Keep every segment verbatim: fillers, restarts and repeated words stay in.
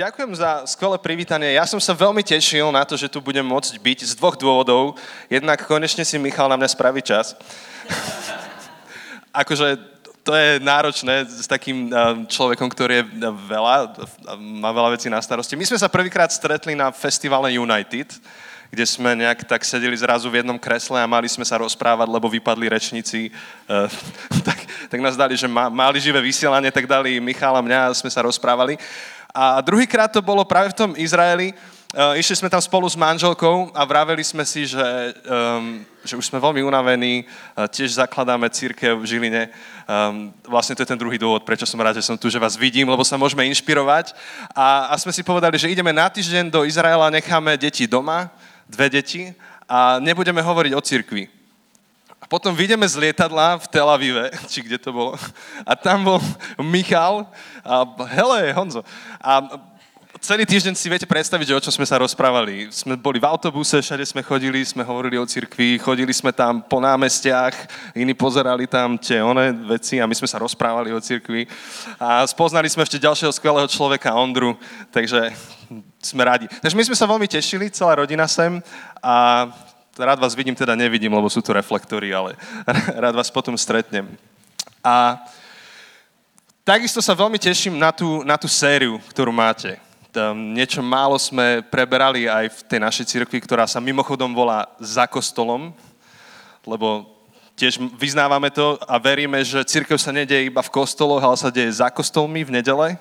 Ďakujem za skvelé privítanie. Ja som sa veľmi tešil na to, že tu budem môcť byť z dvoch dôvodov. Jednak konečne si Michal na mňa spraví čas. Akože to je náročné s takým človekom, ktorý je veľa, má veľa vecí na starosti. My sme sa prvýkrát stretli na festivale United, kde sme nejak tak sedeli zrazu v jednom kresle a mali sme sa rozprávať, lebo vypadli rečníci. tak, tak nás dali, že mali živé vysielanie, tak dali Michala mňa a sme sa rozprávali. A druhýkrát to bolo práve v tom Izraeli. Išli sme tam spolu s manželkou a vraveli sme si, že, um, že už sme veľmi unavení, tiež zakladáme cirkev v Žiline. Um, vlastne to je ten druhý dôvod, prečo som rád, že som tu, že vás vidím, lebo sa môžeme inšpirovať. A, a sme si povedali, že ideme na týždeň do Izraela, necháme deti doma, dve deti, a nebudeme hovoriť o cirkvi. Potom vyjdeme z lietadla v Tel Avive, či kde to bolo, a tam bol Michal a hele, Honzo. A celý týždeň si viete predstaviť, že o čom sme sa rozprávali. Sme boli v autobuse, všade sme chodili, sme hovorili o cirkvi, chodili sme tam po námestiach, iní pozerali tam tie one veci a my sme sa rozprávali o cirkvi. A spoznali sme ešte ďalšieho skvelého človeka, Ondru, takže sme radi. Takže my sme sa veľmi tešili, celá rodina sem, a rád vás vidím, teda nevidím, lebo sú tu reflektory, ale rád vás potom stretnem. A takisto sa veľmi teším na tú, na tú sériu, ktorú máte. Tam niečo málo sme preberali aj v tej našej cirkvi, ktorá sa mimochodom volá Za kostolom, lebo tiež vyznávame to a veríme, že cirkev sa nedeje iba v kostoloch, ale sa deje za kostolmi v nedele.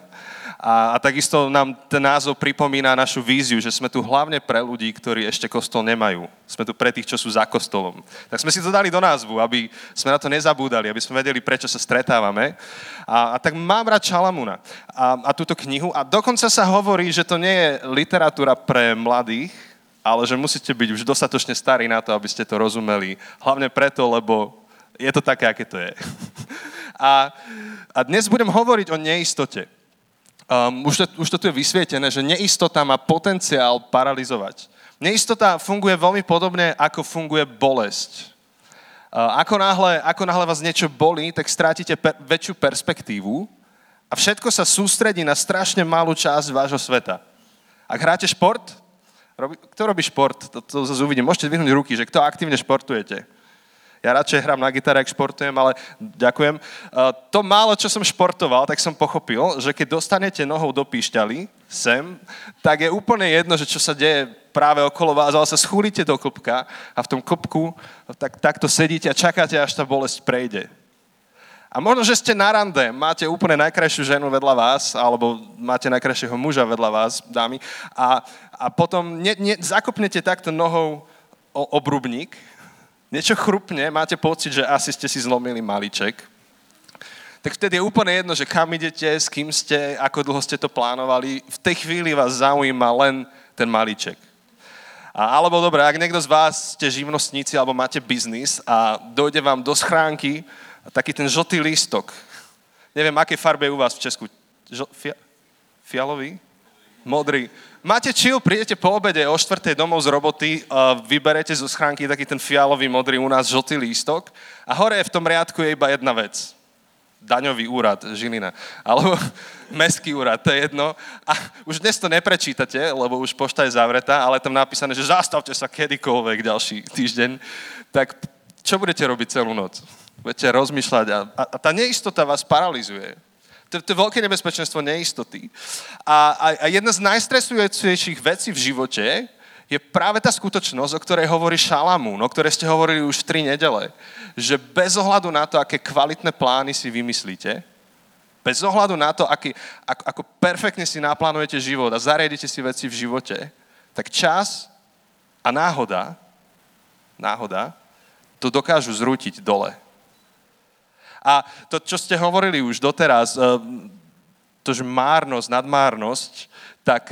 A, a takisto nám ten názov pripomína našu víziu, že sme tu hlavne pre ľudí, ktorí ešte kostol nemajú. Sme tu pre tých, čo sú za kostolom. Tak sme si to dali do názvu, aby sme na to nezabúdali, aby sme vedeli, prečo sa stretávame. A, a tak mám rád Šalamúna a, a túto knihu. A dokonca sa hovorí, že to nie je literatúra pre mladých, ale že musíte byť už dostatočne starí na to, aby ste to rozumeli. Hlavne preto, lebo je to také, aké to je. A, a dnes budem hovoriť o neistote. Um, už, to, už to tu je vysvietené, že neistota má potenciál paralizovať. Neistota funguje veľmi podobne, ako funguje bolesť. Uh, ako náhle, ako náhle vás niečo bolí, tak strátite pe- väčšiu perspektívu a všetko sa sústredí na strašne malú časť vášho sveta. Ak hráte šport, robi, kto robí šport? To, to zase uvidím. Môžete vyhnúť ruky, že kto aktívne športujete. Ja radšej hrám na gitare, ak športujem, ale ďakujem. To málo, čo som športoval, tak som pochopil, že keď dostanete nohou do píšťaly sem, tak je úplne jedno, že čo sa deje práve okolo vás, ale sa schúlite do klbka a v tom klbku tak, takto sedíte a čakáte, až tá bolesť prejde. A možno, že ste na rande, máte úplne najkrajšiu ženu vedľa vás, alebo máte najkrajšieho muža vedľa vás, dámy, a, a potom ne, ne, zakopnete takto nohou o obrubník. Niečo chrupne, máte pocit, že asi ste si zlomili maliček, tak vtedy je úplne jedno, že kam idete, s kým ste, ako dlho ste to plánovali. V tej chvíli vás zaujíma len ten maliček. A, alebo dobre, ak niekto z vás ste živnostníci alebo máte biznis a dojde vám do schránky taký ten žltý lístok. Neviem, aké farbe je u vás v Česku. Žl- fia- fialový? Modrý. Máte chill, prídete po obede o štvrtej domov z roboty, vyberete zo schránky taký ten fialový, modrý, u nás žltý lístok a hore v tom riadku je iba jedna vec. Daňový úrad, Žilina. Alebo mestský úrad, to je jedno. A už dnes to neprečítate, lebo už pošta je zavretá, ale tam napísané, že zastavte sa kedykoľvek ďalší týždeň. Tak čo budete robiť celú noc? Budete rozmýšľať a, a tá neistota vás paralizuje. To, to je veľké nebezpečenstvo neistoty. A, a, a jedna z najstresujúcejších vecí v živote je práve tá skutočnosť, o ktorej hovorí Šalamún, o ktorej ste hovorili už tri nedele. Že bez ohľadu na to, aké kvalitné plány si vymyslíte, bez ohľadu na to, aký, ako, ako perfektne si naplánujete život a zariadite si veci v živote, tak čas a náhoda, náhoda to dokážu zrútiť dole. A to, čo ste hovorili už doteraz, to, že márnosť, nadmárnosť, tak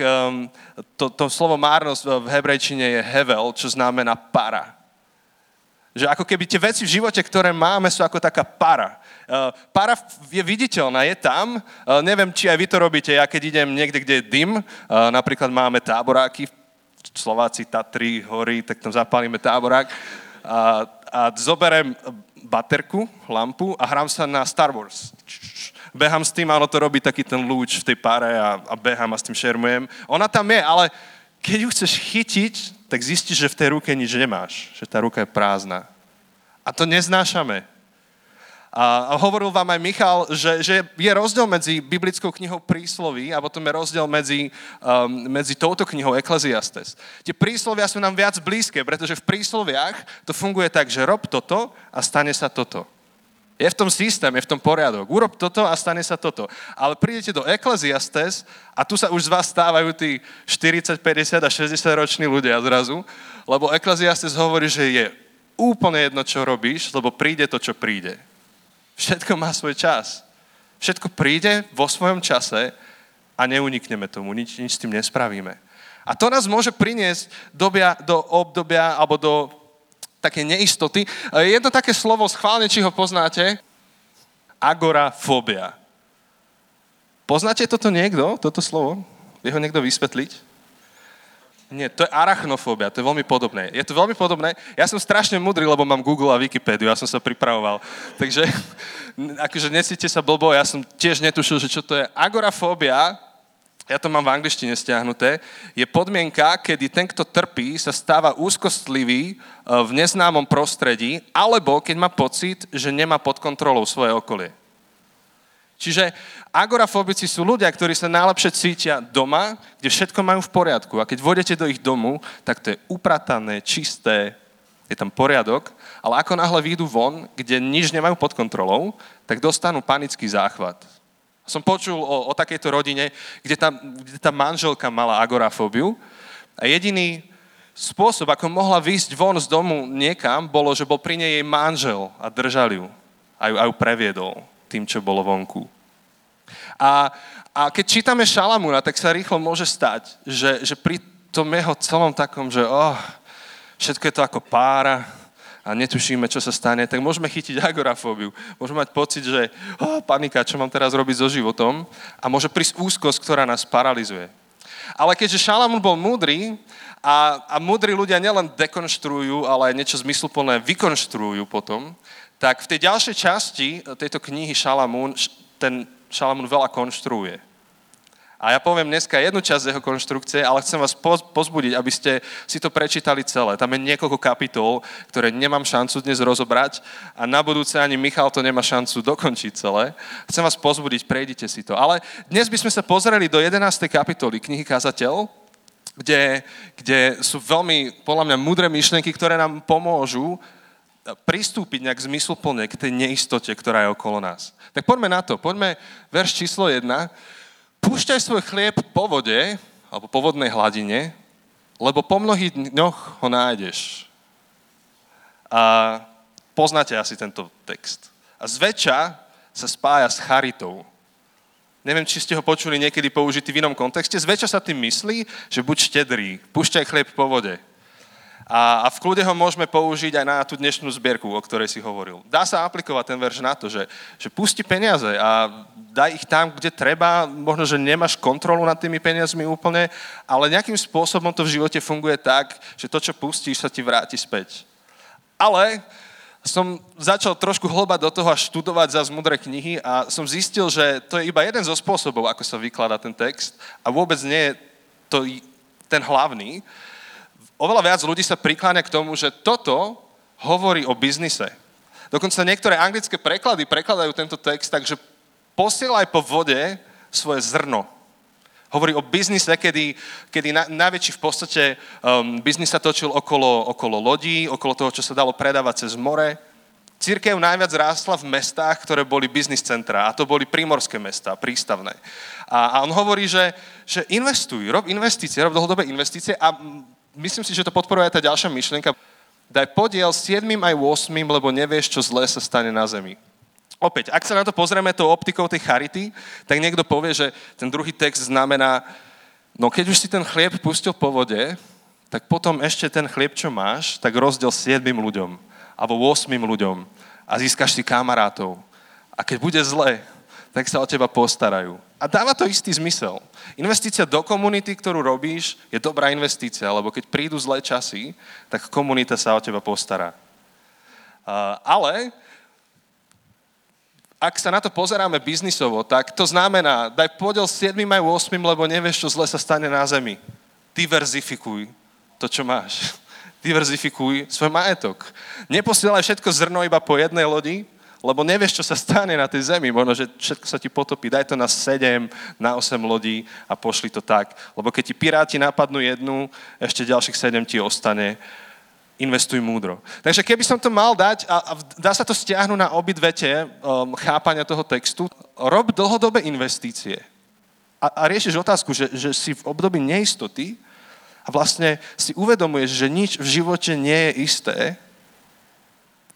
to, to slovo márnosť v hebrejčine je hevel, čo znamená para. Že ako keby tie veci v živote, ktoré máme, sú ako taká para. Para je viditeľná, je tam. Neviem, či aj vy to robíte. Ja keď idem niekde, kde je dym, napríklad máme táboráky, Slováci, Tatry, hory, tak tam zapálime táborák a, a zoberiem baterku, lampu a hrám sa na Star Wars. behám s tým a ono to robí taký ten lúč v tej páre a, a behám a s tým šermujem. Ona tam je, ale keď ju chceš chytiť, tak zistíš, že v tej ruke nič nemáš, že tá ruka je prázdna. A to neznášame. A hovoril vám aj Michal, že, že je rozdiel medzi biblickou knihou Prísloví a potom je rozdiel medzi, um, medzi touto knihou Ecclesiastes. Tie príslovia sú nám viac blízke, pretože v prísloviach to funguje tak, že rob toto a stane sa toto. Je v tom systém, je v tom poriadok. Urob toto a stane sa toto. Ale prídete do Ecclesiastes a tu sa už z vás stávajú tí štyridsať, päťdesiat a šesťdesiat roční ľudia zrazu, lebo Ecclesiastes hovorí, že je úplne jedno, čo robíš, lebo príde to, čo príde. Všetko má svoj čas. Všetko príde vo svojom čase a neunikneme tomu, nič, nič s tým nespravíme. A to nás môže priniesť dobia, do obdobia alebo do také neistoty. Jedno také slovo, schválne, či ho poznáte, agorafóbia. Poznáte toto niekto, toto slovo? Vie ho niekto vysvetliť? Nie, to je arachnofóbia, to je veľmi podobné. Je to veľmi podobné. Ja som strašne mudrý, lebo mám Google a Wikipédiu, ja som sa pripravoval. Takže, akože necíte sa blbo, ja som tiež netušil, že čo to je. Agorafóbia, ja to mám v angličtine stiahnuté, je podmienka, kedy ten, kto trpí, sa stáva úzkostlivý v neznámom prostredí, alebo keď má pocit, že nemá pod kontrolou svoje okolie. Čiže agorafóbici sú ľudia, ktorí sa najlepšie cítia doma, kde všetko majú v poriadku. A keď vôjdete do ich domu, tak to je upratané, čisté, je tam poriadok, ale ako náhle výjdu von, kde nič nemajú pod kontrolou, tak dostanú panický záchvat. Som počul o, o takejto rodine, kde tá, kde tá manželka mala agorafóbiu a jediný spôsob, ako mohla vyjsť von z domu niekam, bolo, že bol pri nej jej manžel a držali ju a ju, a ju previedol tým, čo bolo vonku. A, a keď čítame Šalamúna, tak sa rýchlo môže stať, že, že pri tom jeho celom takom, že oh, všetko je to ako pára a netušíme, čo sa stane, tak môžeme chytiť agorafóbiu. Môžeme mať pocit, že oh, panika, čo mám teraz robiť so životom? A môže prísť úzkosť, ktorá nás paralyzuje. Ale keďže Šalamún bol múdry a, a múdri ľudia nielen dekonštruujú, ale aj niečo zmysluplné vykonštruujú potom, tak v tej ďalšej časti tejto knihy Šalamún, ten Šalamún veľa konštruuje. A ja poviem dneska jednu časť z jeho konštrukcie, ale chcem vás pozbudiť, aby ste si to prečítali celé. Tam je niekoľko kapitol, ktoré nemám šancu dnes rozobrať a na budúce ani Michal to nemá šancu dokončiť celé. Chcem vás pozbudiť, prejdite si to. Ale dnes by sme sa pozreli do jedenástej kapitoly knihy Kazateľ, kde, kde sú veľmi, podľa mňa, múdre myšlienky, ktoré nám pomôžu pristúpiť nejak zmysluplne k tej neistote, ktorá je okolo nás. Tak poďme na to. Poďme verš číslo jeden. Púšťaj svoj chlieb po vode, alebo po vodnej hladine, lebo po mnohých dňoch ho nájdeš. A poznáte asi tento text. A zväčša sa spája s charitou. Neviem, či ste ho počuli niekedy použitý v inom kontexte. Zväčša sa tým myslí, že buď štedrý. Púšťaj chlieb po vode. A v kľude ho môžeme použiť aj na tú dnešnú zbierku, o ktorej si hovoril. Dá sa aplikovať ten verš na to, že, že pusti peniaze a daj ich tam, kde treba. Možno, že nemáš kontrolu nad tými peniazmi úplne, ale nejakým spôsobom to v živote funguje tak, že to, čo pustíš, sa ti vráti späť. Ale som začal trošku hlbať do toho a študovať zas múdre knihy a som zistil, že to je iba jeden zo spôsobov, ako sa vykladá ten text a vôbec nie je to ten hlavný. Oveľa viac ľudí sa prikláňa k tomu, že toto hovorí o biznise. Dokonca niektoré anglické preklady prekladajú tento text, takže posielaj po vode svoje zrno. Hovorí o biznise, kedy, kedy na, najväčší v podstate um, biznis sa točil okolo, okolo lodí, okolo toho, čo sa dalo predávať cez more. Cirkev najviac rástla v mestách, ktoré boli biznis centrá, a to boli prímorské mestá, prístavné. A, a on hovorí, že, že investuj, rob investície, rob dlhodobé investície a myslím si, že to podporuje aj tá ďalšia myšlienka. Daj podiel siedmym aj ôsmym, lebo nevieš, čo zlé sa stane na zemi. Opäť, ak sa na to pozrieme tou optikou tej charity, tak niekto povie, že ten druhý text znamená, no keď už si ten chlieb pustil po vode, tak potom ešte ten chlieb, čo máš, tak rozdiel siedmym ľuďom, alebo ôsmym ľuďom a získaš si kamarátov. A keď bude zlé, tak sa o teba postarajú. A dáva to istý zmysel. Investícia do komunity, ktorú robíš, je dobrá investícia, lebo keď prídu zlé časy, tak komunita sa o teba postará. Uh, ale ak sa na to pozeráme biznisovo, tak to znamená, daj podiel siedmym aj ôsmym, lebo nevieš, čo zle sa stane na zemi. Diverzifikuj to, čo máš. Diverzifikuj svoj majetok. Neposielaj všetko zrno iba po jednej lodi, lebo nevieš, čo sa stane na tej zemi. Možno, že všetko sa ti potopí. Daj to na sedem, na osem lodí a pošli to tak. Lebo keď ti piráti napadnú jednu, ešte ďalších sedem ti ostane. Investuj múdro. Takže keby som to mal dať, a dá sa to stiahnuť na obidve tie um, chápania toho textu, rob dlhodobé investície. A, a riešiš otázku, že, že si v období neistoty a vlastne si uvedomuješ, že nič v živote nie je isté,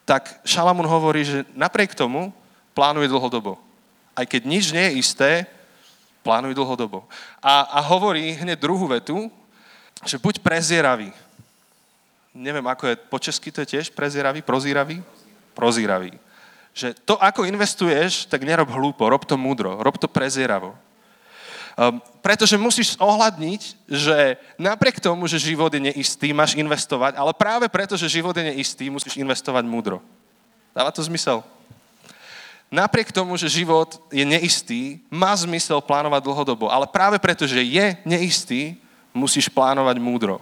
tak Šalamún hovorí, že napriek tomu plánuje dlhodobo. Aj keď nič nie je isté, plánuj dlhodobo. A, a hovorí hneď druhú vetu, že buď prezieravý. Neviem, ako je po česky, to je tiež prezieravý, prozíravý? Prozíravý. Že to, ako investuješ, tak nerob hlúpo, rob to múdro, rob to prezieravo. Um, pretože musíš ohľadniť, že napriek tomu, že život je neistý, máš investovať, ale práve preto, že život je neistý, musíš investovať múdro. Dáva to zmysel? Napriek tomu, že život je neistý, má zmysel plánovať dlhodobo, ale práve preto, že je neistý, musíš plánovať múdro.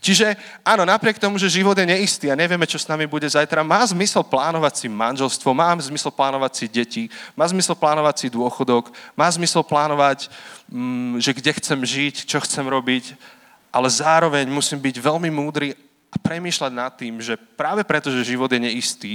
Čiže áno, napriek tomu, že život je neistý a nevieme, čo s nami bude zajtra, má zmysel plánovať si manželstvo, má zmysel plánovať si deti, má zmysel plánovať si dôchodok, má zmysel plánovať, že kde chcem žiť, čo chcem robiť, ale zároveň musím byť veľmi múdry a premýšľať nad tým, že práve preto, že život je neistý,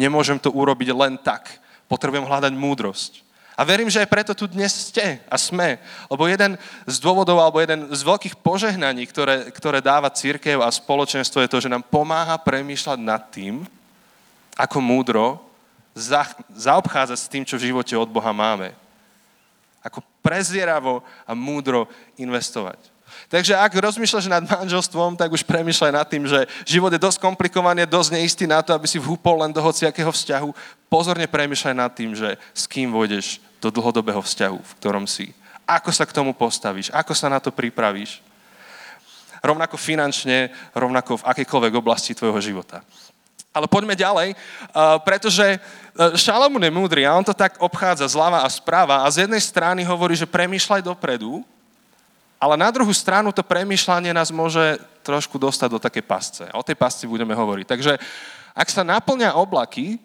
nemôžem to urobiť len tak. Potrebujem hľadať múdrosť. A verím, že aj preto tu dnes ste a sme. Lebo jeden z dôvodov, alebo jeden z veľkých požehnaní, ktoré, ktoré dáva cirkev a spoločenstvo, je to, že nám pomáha premýšľať nad tým, ako múdro za, zaobchádzať s tým, čo v živote od Boha máme. Ako prezieravo a múdro investovať. Takže ak rozmýšľaš nad manželstvom, tak už premýšľaj nad tým, že život je dosť komplikovaný, dosť neistý na to, aby si vhúpol len do hociakého vzťahu. Pozorne premýšľaj nad tým, že s kým vojdeš do dlhodobého vzťahu, v ktorom si. Ako sa k tomu postavíš, ako sa na to pripravíš. Rovnako finančne, rovnako v akejkoľvek oblasti tvojho života. Ale poďme ďalej, pretože Šalamún je múdry a on to tak obchádza zľava a správa a z jednej strany hovorí, že premýšľaj dopredu, ale na druhú stranu to premýšľanie nás môže trošku dostať do takej pasce. O tej pasci budeme hovoriť. Takže ak sa naplňa oblaky,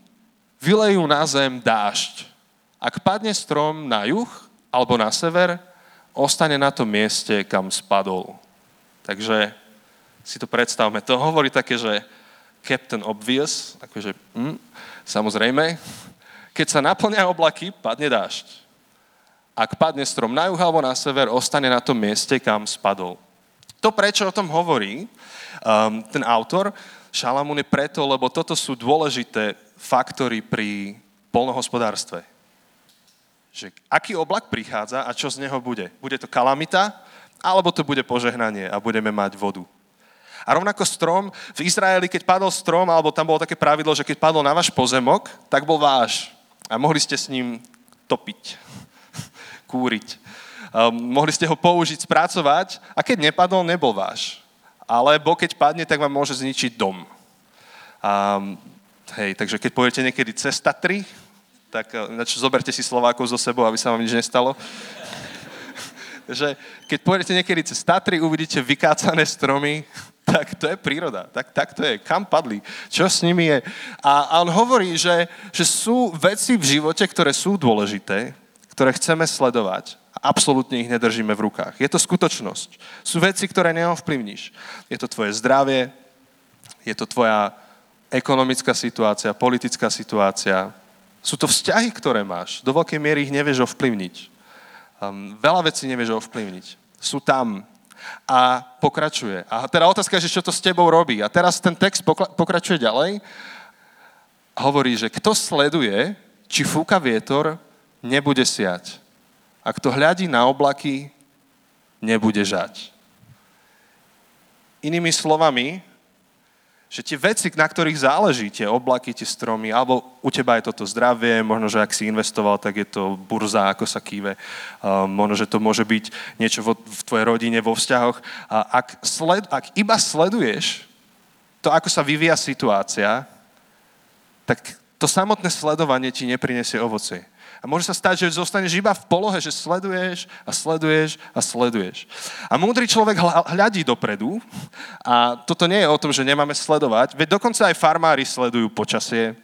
vylejú na zem dážď. Ak padne strom na juh alebo na sever, ostane na tom mieste, kam spadol. Takže si to predstavme. To hovorí také, že Captain Obvious, akože, hm, samozrejme, keď sa naplňa oblaky, padne dážď. Ak padne strom na juh alebo na sever, ostane na tom mieste, kam spadol. To, prečo o tom hovorí um, ten autor, Šalamún, je preto, lebo toto sú dôležité faktory pri poľnohospodárstve. Že aký oblak prichádza a čo z neho bude? Bude to kalamita, alebo to bude požehnanie a budeme mať vodu. A rovnako strom, v Izraeli, keď padol strom, alebo tam bolo také pravidlo, že keď padol na váš pozemok, tak bol váš. A mohli ste s ním topiť. Kúriť. Um, mohli ste ho použiť, spracovať a keď nepadol, nebol váš. Alebo keď padne, tak vám môže zničiť dom. Um, hej, takže keď poviete niekedy cesta tri, tak načo, zoberte si Slovákov zo sebou, aby sa vám nič nestalo. Takže keď poviete niekedy cesta tri, uvidíte vykácané stromy, tak to je príroda, tak, tak to je, kam padli, čo s nimi je. A, a on hovorí, že, že sú veci v živote, ktoré sú dôležité, ktoré chceme sledovať a absolútne ich nedržíme v rukách. Je to skutočnosť. Sú veci, ktoré neovplyvníš. Je to tvoje zdravie, je to tvoja ekonomická situácia, politická situácia. Sú to vzťahy, ktoré máš. Do veľkej miery ich nevieš ovplyvniť. Um, veľa vecí nevieš ovplyvniť. Sú tam. A pokračuje. A teda otázka je, že čo to s tebou robí. A teraz ten text pokla- pokračuje ďalej. Hovorí, že kto sleduje, či fúka vietor, nebude siať. A kto hľadí na oblaky, nebude žať. Inými slovami, že tie veci, na ktorých záleží, tie oblaky, tie stromy, alebo u teba je toto zdravie, možno, že ak si investoval, tak je to burza, ako sa kýve, um, možno, že to môže byť niečo vo, v tvojej rodine, vo vzťahoch. A ak, sled, ak iba sleduješ to, ako sa vyvíja situácia, tak to samotné sledovanie ti neprinesie ovocie. A môže sa stať, že zostaneš iba v polohe, že sleduješ a sleduješ a sleduješ. A múdry človek hľadí dopredu a toto nie je o tom, že nemáme sledovať, veď dokonca aj farmári sledujú počasie,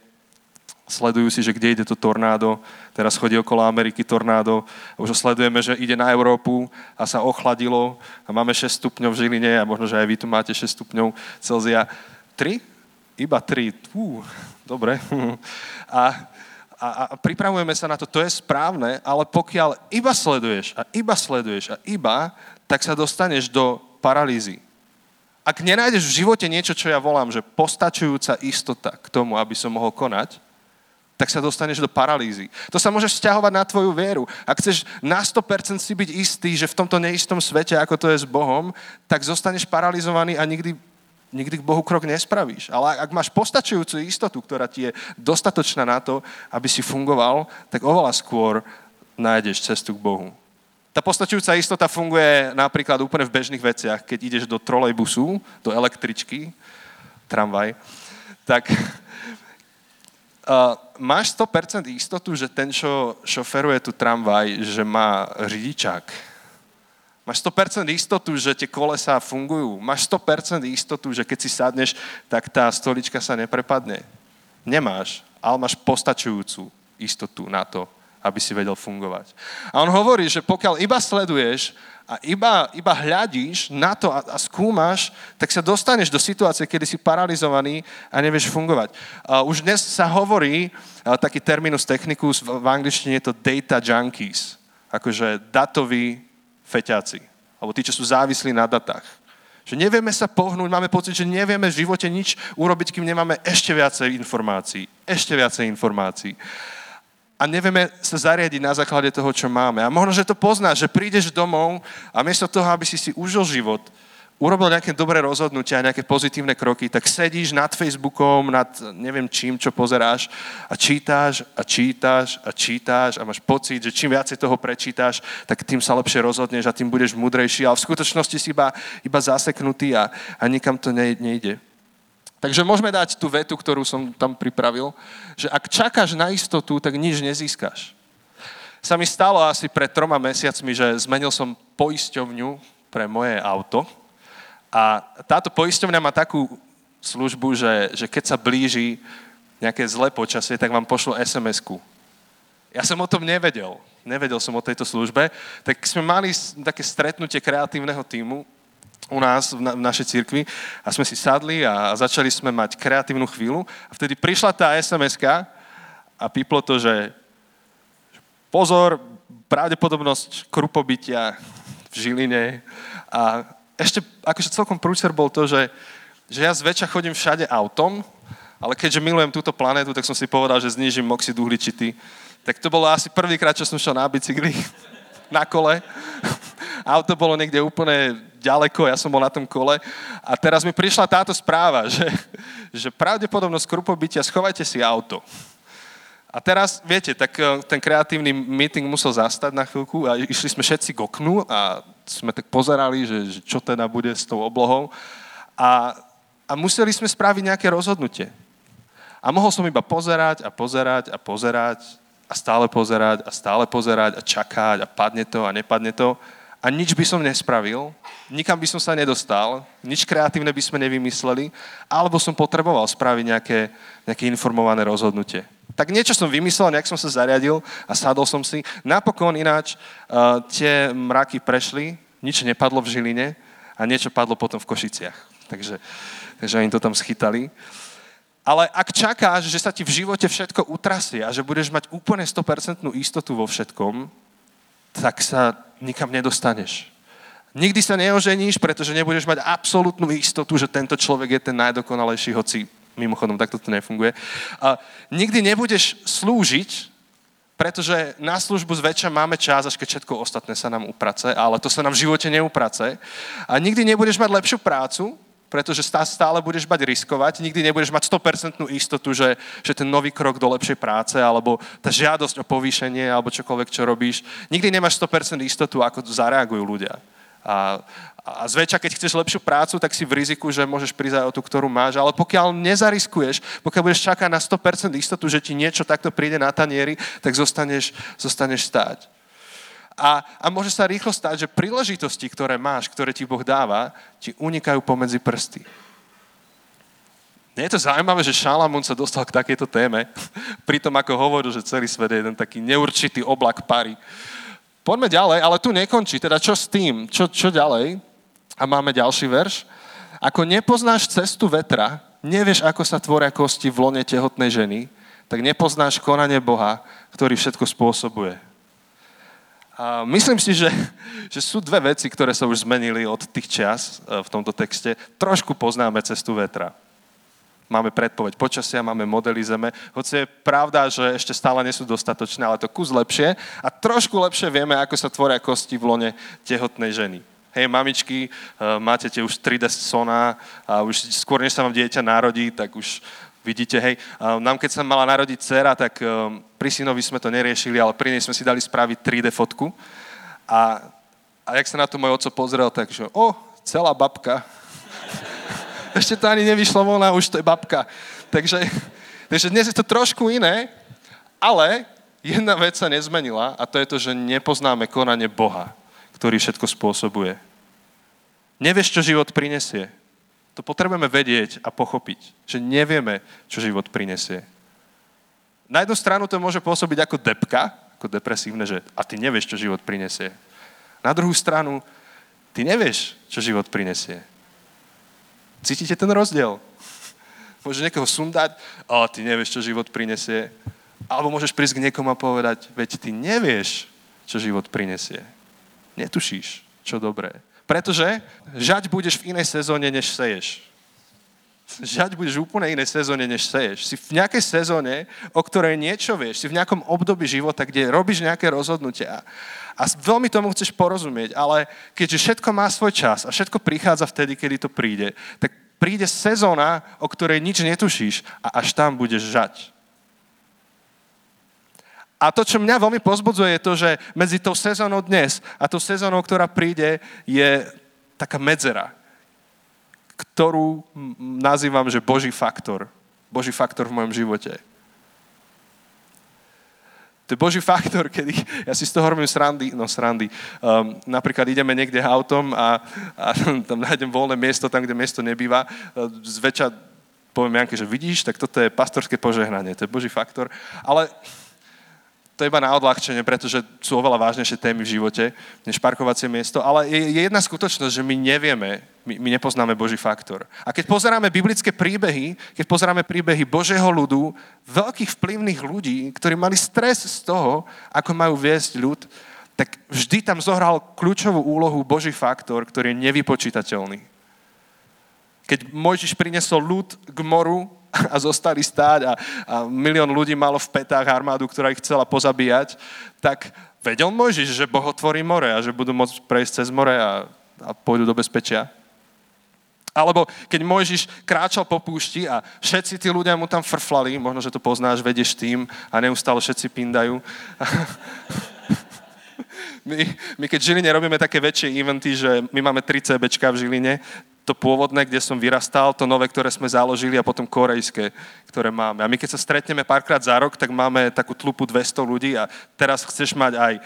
sledujú si, že kde ide to tornádo, teraz chodí okolo Ameriky tornádo, už sledujeme, že ide na Európu a sa ochladilo a máme šesť stupňov v Žiline a možno, že aj vy tu máte šesť stupňov Celzia. tri? Iba tri. Ú, dobre. A, a, a pripravujeme sa na to, to je správne, ale pokiaľ iba sleduješ a iba sleduješ a iba, tak sa dostaneš do paralýzy. Ak nenájdeš v živote niečo, čo ja volám, že postačujúca istota k tomu, aby som mohol konať, tak sa dostaneš do paralýzy. To sa môžeš vzťahovať na tvoju vieru. Ak chceš na sto percent si byť istý, že v tomto neistom svete, ako to je s Bohom, tak zostaneš paralizovaný a nikdy Nikdy k Bohu krok nespravíš. Ale ak máš postačujúcu istotu, ktorá ti je dostatočná na to, aby si fungoval, tak oveľa skôr nájdeš cestu k Bohu. Tá postačujúca istota funguje napríklad úplne v bežných veciach. Keď ideš do trolejbusu, do električky, tramvaj, tak uh, máš sto percent istotu, že ten, čo šoferuje tú tramvaj, že má řidičák. Máš sto percent istotu, že tie kolesá fungujú. Máš sto percent istotu, že keď si sadneš, tak tá stolička sa neprepadne. Nemáš, ale máš postačujúcu istotu na to, aby si vedel fungovať. A on hovorí, že pokiaľ iba sleduješ a iba, iba hľadíš na to a, a skúmaš, tak sa dostaneš do situácie, kedy si paralizovaný a nevieš fungovať. Uh, už dnes sa hovorí, uh, taký terminus technicus, v, v angličtine je to data junkies, akože datový feťáci, alebo tí, čo sú závislí na datách. Že nevieme sa pohnúť, máme pocit, že nevieme v živote nič urobiť, kým nemáme ešte viacej informácií. Ešte viacej informácií. A nevieme sa zariadiť na základe toho, čo máme. A možno, že to poznáš, že prídeš domov a miesto toho, aby si si užil život, urobil nejaké dobré rozhodnutia, nejaké pozitívne kroky, tak sedíš nad Facebookom, nad neviem čím, čo pozeráš a čítáš a čítáš a čítáš a máš pocit, že čím viacej toho prečítáš, tak tým sa lepšie rozhodneš a tým budeš múdrejší, ale v skutočnosti si iba, iba zaseknutý a, a nikam to ne, nejde. Takže môžeme dať tú vetu, ktorú som tam pripravil, že ak čakáš na istotu, tak nič nezískaš. Sa mi stalo asi pred troma mesiacmi, že zmenil som poisťovňu pre moje auto. A táto poisťovňa má takú službu, že, že keď sa blíži nejaké zlé počasie, tak vám pošlo es em esku. Ja som o tom nevedel. Nevedel som o tejto službe. Tak sme mali také stretnutie kreatívneho týmu u nás, v, na, v našej cirkvi. A sme si sadli a, a začali sme mať kreatívnu chvíľu. A vtedy prišla tá es em eska a píplo to, že pozor, pravdepodobnosť krupobytia v Žiline a ešte akože celkom prúcer bol to, že, že ja zväčša chodím všade autom, ale keďže milujem túto planetu, tak som si povedal, že znížim oxid uhličitý. Tak to bolo asi prvýkrát, čo som šiel na bicykli, na kole. Auto bolo niekde úplne ďaleko, ja som bol na tom kole. A teraz mi prišla táto správa, že, že pravdepodobnosť krupobytia, schovajte si auto. A teraz, viete, tak ten kreatívny meeting musel zastať na chvíľku a išli sme všetci k oknu a sme tak pozerali, že, že čo teda bude s tou oblohou a, a museli sme spraviť nejaké rozhodnutie. A mohol som iba pozerať a pozerať a pozerať a stále pozerať a stále pozerať a čakať a padne to a nepadne to a nič by som nespravil, nikam by som sa nedostal, nič kreatívne by sme nevymysleli, alebo som potreboval spraviť nejaké, nejaké informované rozhodnutie. Tak niečo som vymyslel, nejak som sa zariadil a sadol som si. Napokon ináč uh, tie mraky prešli, nič nepadlo v Žiline a niečo padlo potom v Košiciach. Takže, takže oni to tam schytali. Ale ak čakáš, že sa ti v živote všetko utrasie a že budeš mať úplne sto percent istotu vo všetkom, tak sa nikam nedostaneš. Nikdy sa neoženíš, pretože nebudeš mať absolútnu istotu, že tento človek je ten najdokonalejší, hoci mimochodom, takto to nefunguje. A nikdy nebudeš slúžiť, pretože na službu zväčša máme čas, až keď všetko ostatné sa nám uprace, ale to sa nám v živote neuprace. A nikdy nebudeš mať lepšiu prácu, pretože stále budeš bať riskovať, nikdy nebudeš mať sto percent istotu, že, že ten nový krok do lepšej práce, alebo tá žiadosť o povýšenie, alebo čokoľvek, čo robíš. Nikdy nemáš sto percent istotu, ako zareagujú ľudia. A A, a zväčša, keď chceš lepšiu prácu, tak si v riziku, že môžeš prísť aj o tú, ktorú máš. Ale pokiaľ nezariskuješ, pokiaľ budeš čakať na sto percent istotu, že ti niečo takto príde na tanieri, tak zostaneš, zostaneš stáť. A, a môže sa rýchlo stať, že príležitosti, ktoré máš, ktoré ti Boh dáva, ti unikajú pomedzi prsty. Nie je to zaujímavé, že Šalamún sa dostal k takejto téme, pri tom, ako hovoril, že celý svet je jeden taký neurčitý oblak pary. Poďme ďalej, ale tu nekončí. Teda čo s tým? Čo, čo ďalej? A máme ďalší verš. Ako nepoznáš cestu vetra, nevieš, ako sa tvoria kosti v lone tehotnej ženy, tak nepoznáš konanie Boha, ktorý všetko spôsobuje. A myslím si, že, že sú dve veci, ktoré sa už zmenili od tých čias v tomto texte. Trošku poznáme cestu vetra. Máme predpoveď počasia, máme modely zeme. Hoci je pravda, že ešte stále nie sú dostatočné, ale to kus lepšie. A trošku lepšie vieme, ako sa tvoria kosti v lone tehotnej ženy. Hej, mamičky, máte tie už tri dé sona a už skôr, než sa vám dieťa narodí, tak už vidíte, hej, nám keď sa mala narodiť dcera, tak pri synovi sme to neriešili, ale pri nej sme si dali spraviť tri dé fotku. A, a jak sa na to môj oco pozrel, takže, o, celá babka. Ešte to ani nevyšlo von a už to je babka. Takže, takže dnes je to trošku iné, ale jedna vec sa nezmenila a to je to, že nepoznáme konanie Boha, ktorý všetko spôsobuje. Nevieš, čo život prinesie. To potrebujeme vedieť a pochopiť, že nevieme, čo život prinesie. Na jednu stranu to môže pôsobiť ako depka, ako depresívne, že a ty nevieš, čo život prinesie. Na druhú stranu, ty nevieš, čo život prinesie. Cítite ten rozdiel? Môžeš niekoho sundať, ale ty nevieš, čo život prinesie. Alebo môžeš prísť k niekomu a povedať, veď ty nevieš, čo život prinesie. Netušíš, čo dobré. Pretože žať budeš v inej sezóne, než seješ. Žať budeš v úplne inej sezóne, než seješ. Si v nejakej sezóne, o ktorej niečo vieš, si v nejakom období života, kde robíš nejaké rozhodnutia. A veľmi tomu chceš porozumieť, ale keďže všetko má svoj čas a všetko prichádza vtedy, kedy to príde, tak príde sezóna, o ktorej nič netušíš a až tam budeš žať. A to, čo mňa veľmi pozbudzuje, je to, že medzi tou sezónou dnes a tou sezónou, ktorá príde, je taká medzera, ktorú nazývam, že Boží faktor. Boží faktor v mojom živote. To je Boží faktor, kedy ja si z toho robím srandy, no srandy. Um, napríklad ideme niekde autom a, a tam nájdem voľné miesto, tam, kde miesto nebýva. Zväčša poviem Janke, že vidíš, tak toto je pastorské požehnanie. To je Boží faktor. Ale to je iba na odľahčenie, pretože sú oveľa vážnejšie témy v živote, než parkovacie miesto, ale je jedna skutočnosť, že my nevieme, my, my nepoznáme Boží faktor. A keď pozeráme biblické príbehy, keď pozeráme príbehy Božieho ľudu, veľkých vplyvných ľudí, ktorí mali stres z toho, ako majú viesť ľud, tak vždy tam zohral kľúčovú úlohu Boží faktor, ktorý je nevypočítateľný. Keď Mojžiš priniesol ľud k moru, a zostali stáť a, a milión ľudí malo v petách armádu, ktorá ich chcela pozabíjať, tak vedel Mojžiš, že Boh otvorí more a že budú môcť prejsť cez more a, a pôjdu do bezpečia. Alebo keď Mojžiš kráčal po púšti a všetci tí ľudia mu tam frflali, možno, že to poznáš, vedieš tým a neustále všetci pindajú. my, my keď v Žiline robíme také väčšie eventy, že my máme tri CBčka v Žiline, to pôvodné, kde som vyrastal, to nové, ktoré sme založili a potom korejské, ktoré máme. A my keď sa stretneme párkrát za rok, tak máme takú tlupu dvesto ľudí a teraz chceš mať aj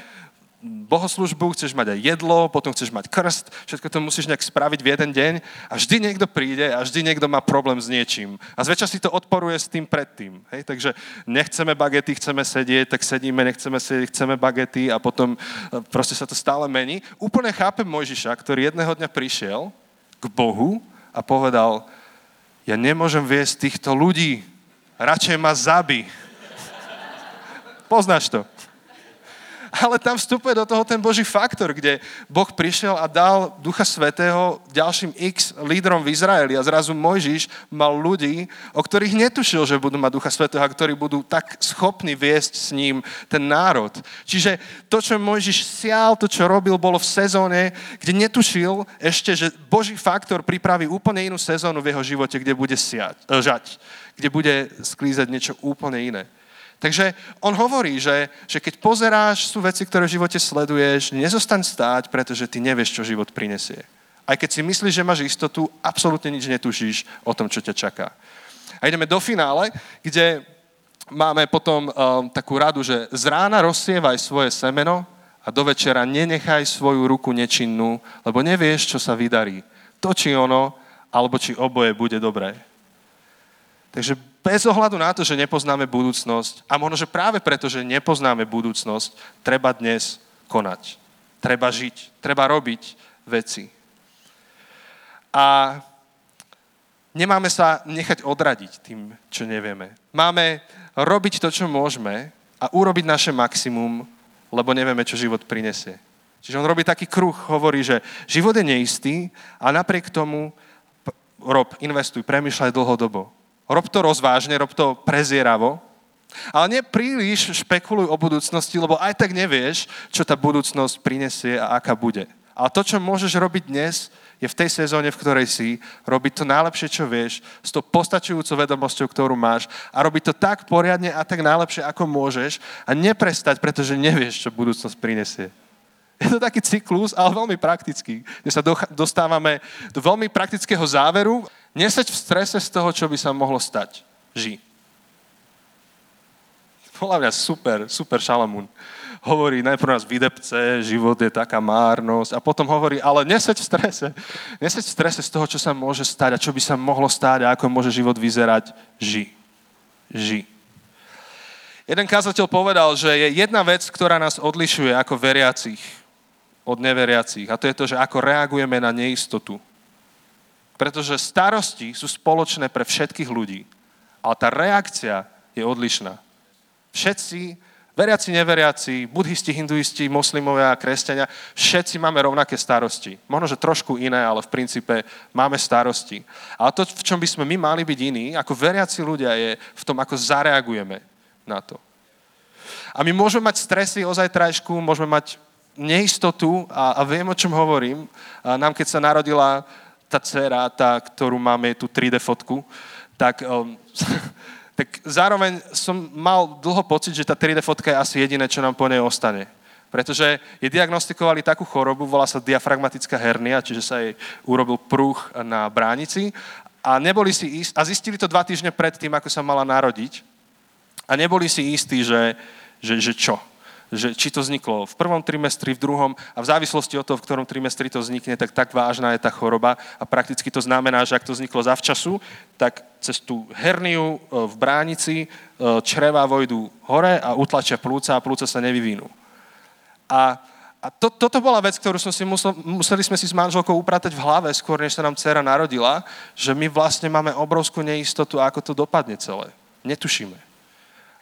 bohoslužbu, chceš mať aj jedlo, potom chceš mať krst, všetko to musíš nejak spraviť v jeden deň a vždy niekto príde a vždy niekto má problém s niečím. A zväčša si to odporuje s tým predtým. Hej? Takže nechceme bagety, chceme sedieť, tak sedíme, nechceme sedieť, chceme bagety a potom proste sa to stále mení. Úplne chápem Mojžiša, ktorý jedného dňa prišiel k Bohu a povedal, ja nemôžem viesť týchto ľudí, radšej ma zabi. Poznáš to. Ale tam vstupuje do toho ten Boží faktor, kde Boh prišiel a dal Ducha Svätého ďalším x lídrom v Izraeli a zrazu Mojžiš mal ľudí, o ktorých netušil, že budú mať Ducha Svätého a ktorí budú tak schopní viesť s ním ten národ. Čiže to, čo Mojžiš sial, to, čo robil, bolo v sezóne, kde netušil ešte, že Boží faktor pripraví úplne inú sezónu v jeho živote, kde bude siať, žať, kde bude sklízať niečo úplne iné. Takže on hovorí, že, že keď pozeráš, sú veci, ktoré v živote sleduješ, nezostaň stáť, pretože ty nevieš, čo život prinesie. Aj keď si myslíš, že máš istotu, absolútne nič netušíš o tom, čo ťa čaká. A ideme do finále, kde máme potom um, takú radu, že z rána rozsievaj svoje semeno a do večera nenechaj svoju ruku nečinnú, lebo nevieš, čo sa vydarí. To, či ono, alebo či oboje bude dobré. Takže bez ohľadu na to, že nepoznáme budúcnosť, a možno, že práve preto, že nepoznáme budúcnosť, treba dnes konať. Treba žiť, treba robiť veci. A nemáme sa nechať odradiť tým, čo nevieme. Máme robiť to, čo môžeme a urobiť naše maximum, lebo nevieme, čo život prinesie. Čiže on robí taký kruh, hovorí, že život je neistý a napriek tomu rob, investuj, premýšľaj dlhodobo. Rob to rozvážne, rob to prezieravo, ale nepríliš špekuluj o budúcnosti, lebo aj tak nevieš, čo tá budúcnosť prinesie a aká bude. Ale to, čo môžeš robiť dnes, je v tej sezóne, v ktorej si, robiť to najlepšie, čo vieš, s tou postačujúcou vedomosťou, ktorú máš a robiť to tak poriadne a tak najlepšie, ako môžeš a neprestať, pretože nevieš, čo budúcnosť prinesie. Je to taký cyklus, ale veľmi praktický, kde sa doch- dostávame do veľmi praktického záveru. Neseď v strese z toho, čo by sa mohlo stať. Ži. Podľa mňa super, super Šalamún. Hovorí, najprv nás vydepce, život je taká márnosť a potom hovorí, ale neseď v strese. Neseď v strese z toho, čo sa môže stať a čo by sa mohlo stať a ako môže život vyzerať. Ži. Ži. Jeden kazateľ povedal, že je jedna vec, ktorá nás odlišuje ako veriacich od neveriacich a to je to, že ako reagujeme na neistotu. Pretože starosti sú spoločné pre všetkých ľudí, ale tá reakcia je odlišná. Všetci, veriaci, neveriaci, budhisti, hinduisti, moslimovia a kresťania, všetci máme rovnaké starosti. Možno, že trošku iné, ale v princípe máme starosti. Ale to, v čom by sme my mali byť iní, ako veriaci ľudia, je v tom, ako zareagujeme na to. A my môžeme mať stresy o zajtrajšku, môžeme mať neistotu a, a viem, o čom hovorím. A nám, keď sa narodila tá dcera, tá, ktorú máme tu tri dé fotku, tak... Um, tak zároveň som mal dlho pocit, že tá tri dé fotka je asi jediné, čo nám po nej ostane. Pretože jej diagnostikovali takú chorobu, volá sa diafragmatická hernia, čiže sa jej urobil prúh na bránici a neboli si ist- a zistili to dva týždne pred tým, ako sa mala narodiť a neboli si istí, že, že, že čo. Že, či to vzniklo v prvom trimestri, v druhom a v závislosti od toho, v ktorom trimestri to vznikne, tak tak vážna je tá choroba a prakticky to znamená, že ak to vzniklo zavčasu, tak cez tú herniu v bránici čreva vojdú hore a utlačia plúca a plúca sa nevyvinú. A, a to, toto bola vec, ktorú som si musel, museli sme si s manželkou upratať v hlave skôr, než sa nám dcera narodila, že my vlastne máme obrovskú neistotu, ako to dopadne celé. Netušíme.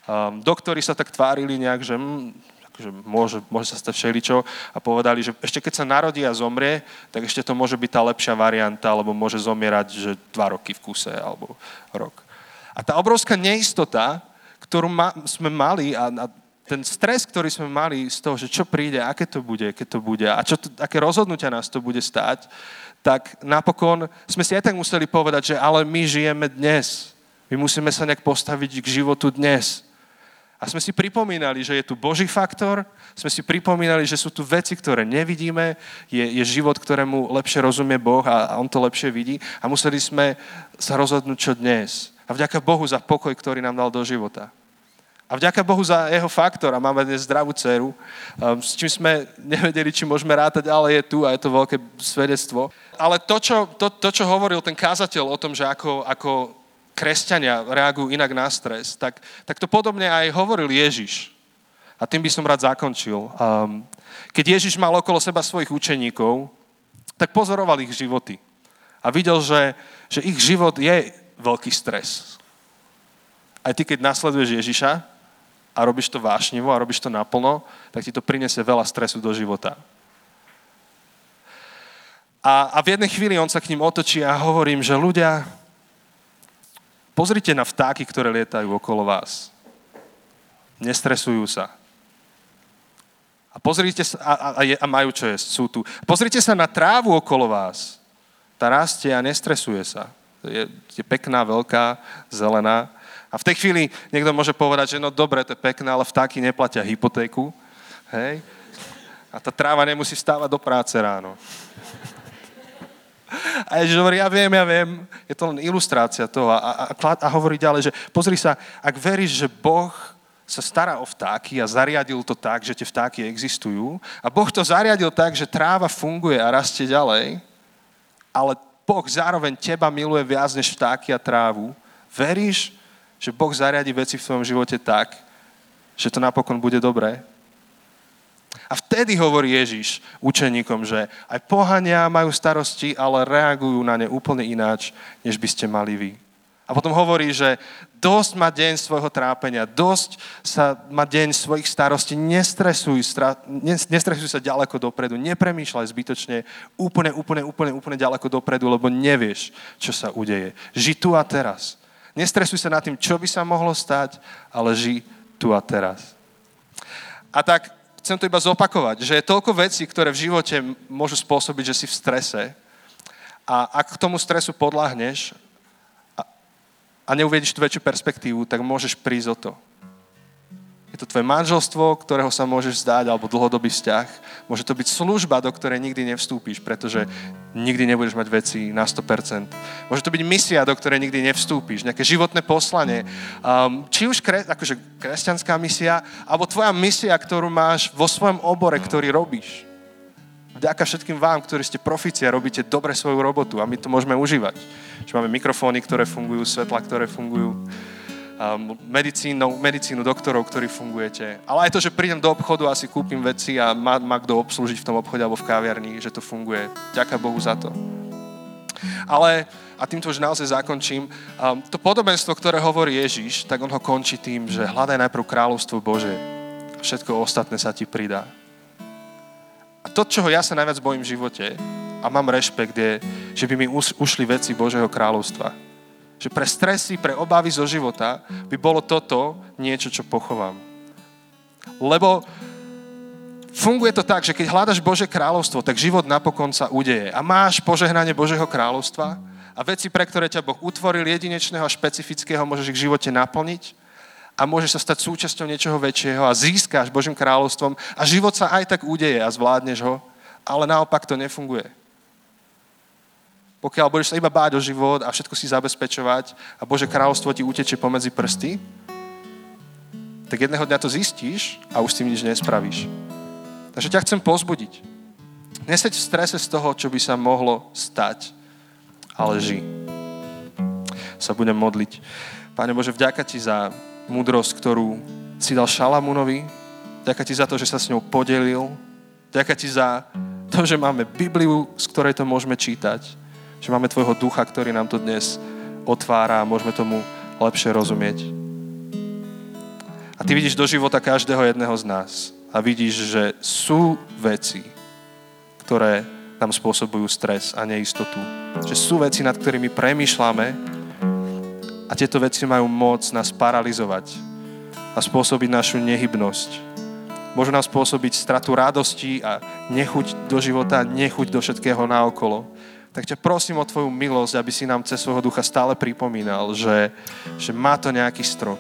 Um, doktori sa tak tvárili nejak, že... Mm, že môže, môže sa stať všeličo a povedali, že ešte keď sa narodí a zomrie, tak ešte to môže byť tá lepšia varianta, alebo môže zomierať, že dva roky v kuse, alebo rok. A tá obrovská neistota, ktorú ma, sme mali a, a ten stres, ktorý sme mali z toho, že čo príde, aké to bude, keď to bude a čo to, aké rozhodnutia nás to bude stáť, tak napokon sme si aj tak museli povedať, že ale my žijeme dnes. My musíme sa nejak postaviť k životu dnes. A sme si pripomínali, že je tu Boží faktor, sme si pripomínali, že sú tu veci, ktoré nevidíme, je, je život, ktorému lepšie rozumie Boh a, a on to lepšie vidí a museli sme sa rozhodnúť, čo dnes. A vďaka Bohu za pokoj, ktorý nám dal do života. A vďaka Bohu za jeho faktor a máme dnes zdravú dceru, s čím sme nevedeli, či môžeme rátať, ale je tu a je to veľké svedectvo. Ale to, čo, to, to, čo hovoril ten kázateľ o tom, že ako... ako kresťania reagujú inak na stres, tak, tak to podobne aj hovoril Ježiš. A tým by som rád zakončil. Um, keď Ježiš mal okolo seba svojich učeníkov, tak pozoroval ich životy. A videl, že, že ich život je veľký stres. Aj ty, keď nasleduješ Ježiša a robíš to vášnivo a robíš to naplno, tak ti to prinesie veľa stresu do života. A, a v jednej chvíli on sa k ním otočí a hovorím, že ľudia... Pozrite na vtáky, ktoré lietajú okolo vás. Nestresujú sa. A pozrite sa, a, a, a majú čo jesť, sú tu. Pozrite sa na trávu okolo vás. Tá rastie a nestresuje sa. Je, je pekná, veľká, zelená. A v tej chvíli niekto môže povedať, že no dobre, to je pekné, ale vtáky neplatia hypotéku. Hej? A tá tráva nemusí vstávať do práce ráno. A Ježiš hovorí, ja viem, ja viem. Je to len ilustrácia toho. A, a, a hovorí ďalej, že pozri sa, ak veríš, že Boh sa stará o vtáky a zariadil to tak, že tie vtáky existujú a Boh to zariadil tak, že tráva funguje a rastie ďalej, ale Boh zároveň teba miluje viac než vtáky a trávu. Veríš, že Boh zariadi veci v tvojom živote tak, že to napokon bude dobré? A vtedy hovorí Ježiš učeníkom, že aj pohania majú starosti, ale reagujú na ne úplne ináč, než by ste mali vy. A potom hovorí, že dosť má deň svojho trápenia, dosť sa má deň svojich starostí, nestresuj, stra, nestresuj sa ďaleko dopredu, nepremýšľaj zbytočne úplne, úplne, úplne, úplne ďaleko dopredu, lebo nevieš, čo sa udeje. Ži tu a teraz. Nestresuj sa nad tým, čo by sa mohlo stať, ale ži tu a teraz. A tak chcem to iba zopakovať, že je toľko vecí, ktoré v živote môžu spôsobiť, že si v strese a ak k tomu stresu podľahneš a, a neuviediš tú väčšiu perspektívu, tak môžeš prísť o to. Je to tvoje manželstvo, ktorého sa môžeš vzdať, alebo dlhodobý vzťah. Môže to byť služba, do ktorej nikdy nevstúpiš, pretože nikdy nebudeš mať veci na sto percent. Môže to byť misia, do ktorej nikdy nevstúpiš, nejaké životné poslanie. Um, či už kre, akože kresťanská misia, alebo tvoja misia, ktorú máš vo svojom obore, ktorý robíš. Vďaka všetkým vám, ktorí ste profíci a robíte dobre svoju robotu a my to môžeme užívať. Že máme mikrofóny, ktoré fungujú, svetla, ktoré fungujú. Medicínu, medicínu doktorov, ktorí fungujete. Ale aj to, že prídem do obchodu a si kúpim veci a má, má kto obslúžiť v tom obchode alebo v kaviarni, že to funguje. Ďakujem Bohu za to. Ale, a týmto už naozaj zakončím, um, to podobenstvo, ktoré hovorí Ježiš, tak on ho končí tým, že hľadaj najprv kráľovstvo Bože. Všetko ostatné sa ti pridá. A to, čoho ja sa najviac bojím v živote a mám rešpekt, je, že by mi us, ušli veci Božého kráľovstva. Že pre stresy, pre obavy zo života by bolo toto niečo, čo pochovám. Lebo funguje to tak, že keď hľadaš Božie kráľovstvo, tak život napokon sa udeje. A máš požehnanie Božieho kráľovstva a veci, pre ktoré ťa Boh utvoril jedinečného a špecifického, môžeš ich v živote naplniť a môžeš sa stať súčasťou niečoho väčšieho a získáš Božím kráľovstvom a život sa aj tak udeje a zvládneš ho, ale naopak to nefunguje. Pokiaľ budeš sa iba báť o život a všetko si zabezpečovať a Bože kráľovstvo ti utečie pomedzi prsty, tak jedného dňa to zistíš a už s tým nič nespravíš. Takže ťa chcem pozbudiť. Neseď v strese z toho, čo by sa mohlo stať, ale žij. Sa budem modliť. Pane Bože, vďaka Ti za múdrosť, ktorú si dal Šalamúnovi. Vďaka Ti za to, že sa s ňou podelil. Vďaka Ti za to, že máme Bibliu, z ktorej to môžeme čítať. Že máme Tvojho ducha, ktorý nám to dnes otvára a môžeme tomu lepšie rozumieť. A Ty vidíš do života každého jedného z nás a vidíš, že sú veci, ktoré nám spôsobujú stres a neistotu. Že sú veci, nad ktorými premýšľame a tieto veci majú moc nás paralizovať a spôsobiť našu nehybnosť. Môžu nám spôsobiť stratu radosti a nechuť do života, nechuť do všetkého naokolo. Tak ťa prosím o Tvoju milosť, aby si nám cez svojho ducha stále pripomínal, že, že má to nejaký strop,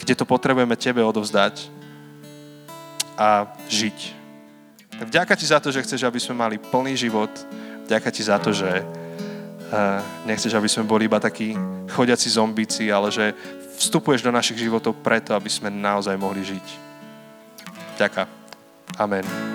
kde to potrebujeme Tebe odovzdať a žiť. Tak vďaka Ti za to, že chceš, aby sme mali plný život. Vďaka Ti za to, že uh, nechceš, aby sme boli iba takí chodiaci zombíci, ale že vstupuješ do našich životov preto, aby sme naozaj mohli žiť. Ďaká. Amen.